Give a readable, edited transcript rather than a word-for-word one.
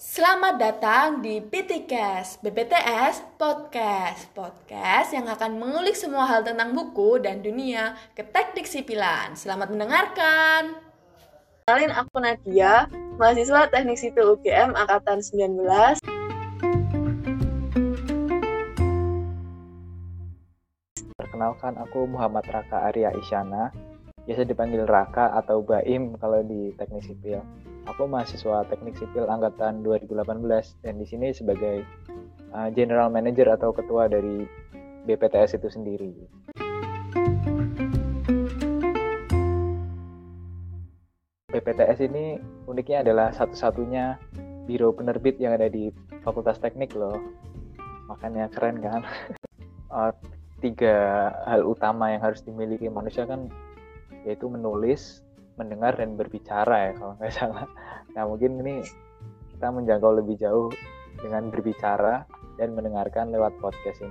Selamat datang di PTKES BPTS Podcast yang akan mengulik semua hal tentang buku dan dunia keteknik sipilan. Selamat mendengarkan. Kenalin, aku Nadia, mahasiswa Teknik Sipil UGM angkatan 19. Perkenalkan, aku Muhammad Raka Arya Isyana, biasa dipanggil Raka atau Baim kalau di Teknik Sipil. Aku mahasiswa Teknik Sipil angkatan 2018 dan di sini sebagai General Manager atau ketua dari BPTS itu sendiri. BPTS ini uniknya adalah satu-satunya biro penerbit yang ada di Fakultas Teknik loh. Makanya keren kan? 3 hal utama yang harus dimiliki manusia kan, yaitu menulis, mendengar, dan berbicara ya kalau nggak salah. Nah mungkin ini kita menjangkau lebih jauh dengan berbicara dan mendengarkan lewat podcast ini.